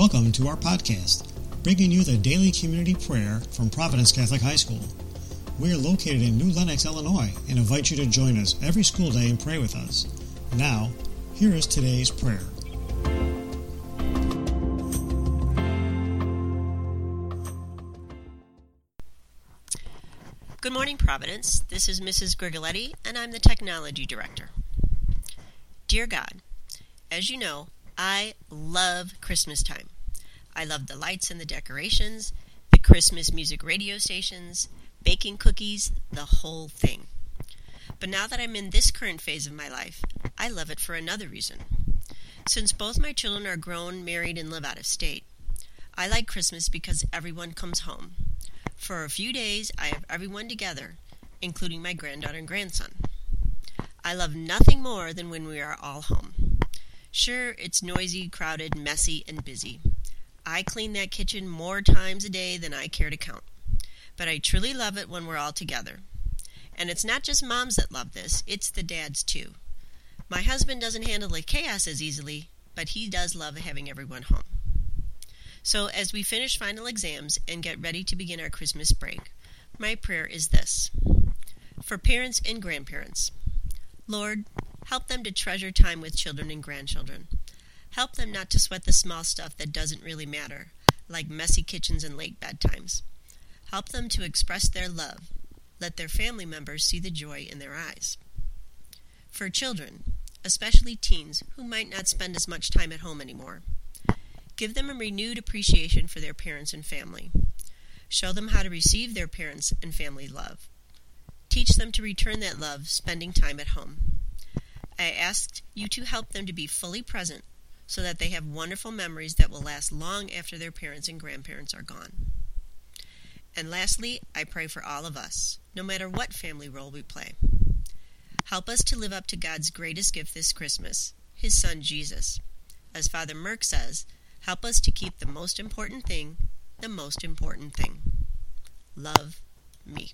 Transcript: Welcome to our podcast, bringing you the daily community prayer from Providence Catholic High School. We are located in New Lenox, Illinois, and invite you to join us every school day and pray with us. Now, here is today's prayer. Good morning, Providence. This is Mrs. Grigoletti, and I'm the Technology Director. Dear God, as you know, I love Christmas time. I love the lights and the decorations, the Christmas music radio stations, baking cookies, the whole thing. But now that I'm in this current phase of my life, I love it for another reason. Since both my children are grown, married, and live out of state, I like Christmas because everyone comes home. For a few days, I have everyone together, including my granddaughter and grandson. I love nothing more than when we are all home. Sure, it's noisy, crowded, messy, and busy. I clean that kitchen more times a day than I care to count. But I truly love it when we're all together. And it's not just moms that love this, it's the dads too. My husband doesn't handle the chaos as easily, but he does love having everyone home. So as we finish final exams and get ready to begin our Christmas break, my prayer is this. For parents and grandparents, Lord, help them to treasure time with children and grandchildren. Help them not to sweat the small stuff that doesn't really matter, like messy kitchens and late bedtimes. Help them to express their love. Let their family members see the joy in their eyes. For children, especially teens who might not spend as much time at home anymore, give them a renewed appreciation for their parents and family. Show them how to receive their parents' and family love. Teach them to return that love, spending time at home. I asked you to help them to be fully present so that they have wonderful memories that will last long after their parents and grandparents are gone. And lastly, I pray for all of us, no matter what family role we play. Help us to live up to God's greatest gift this Christmas, His Son Jesus. As Father Merck says, help us to keep the most important thing the most important thing. Love me.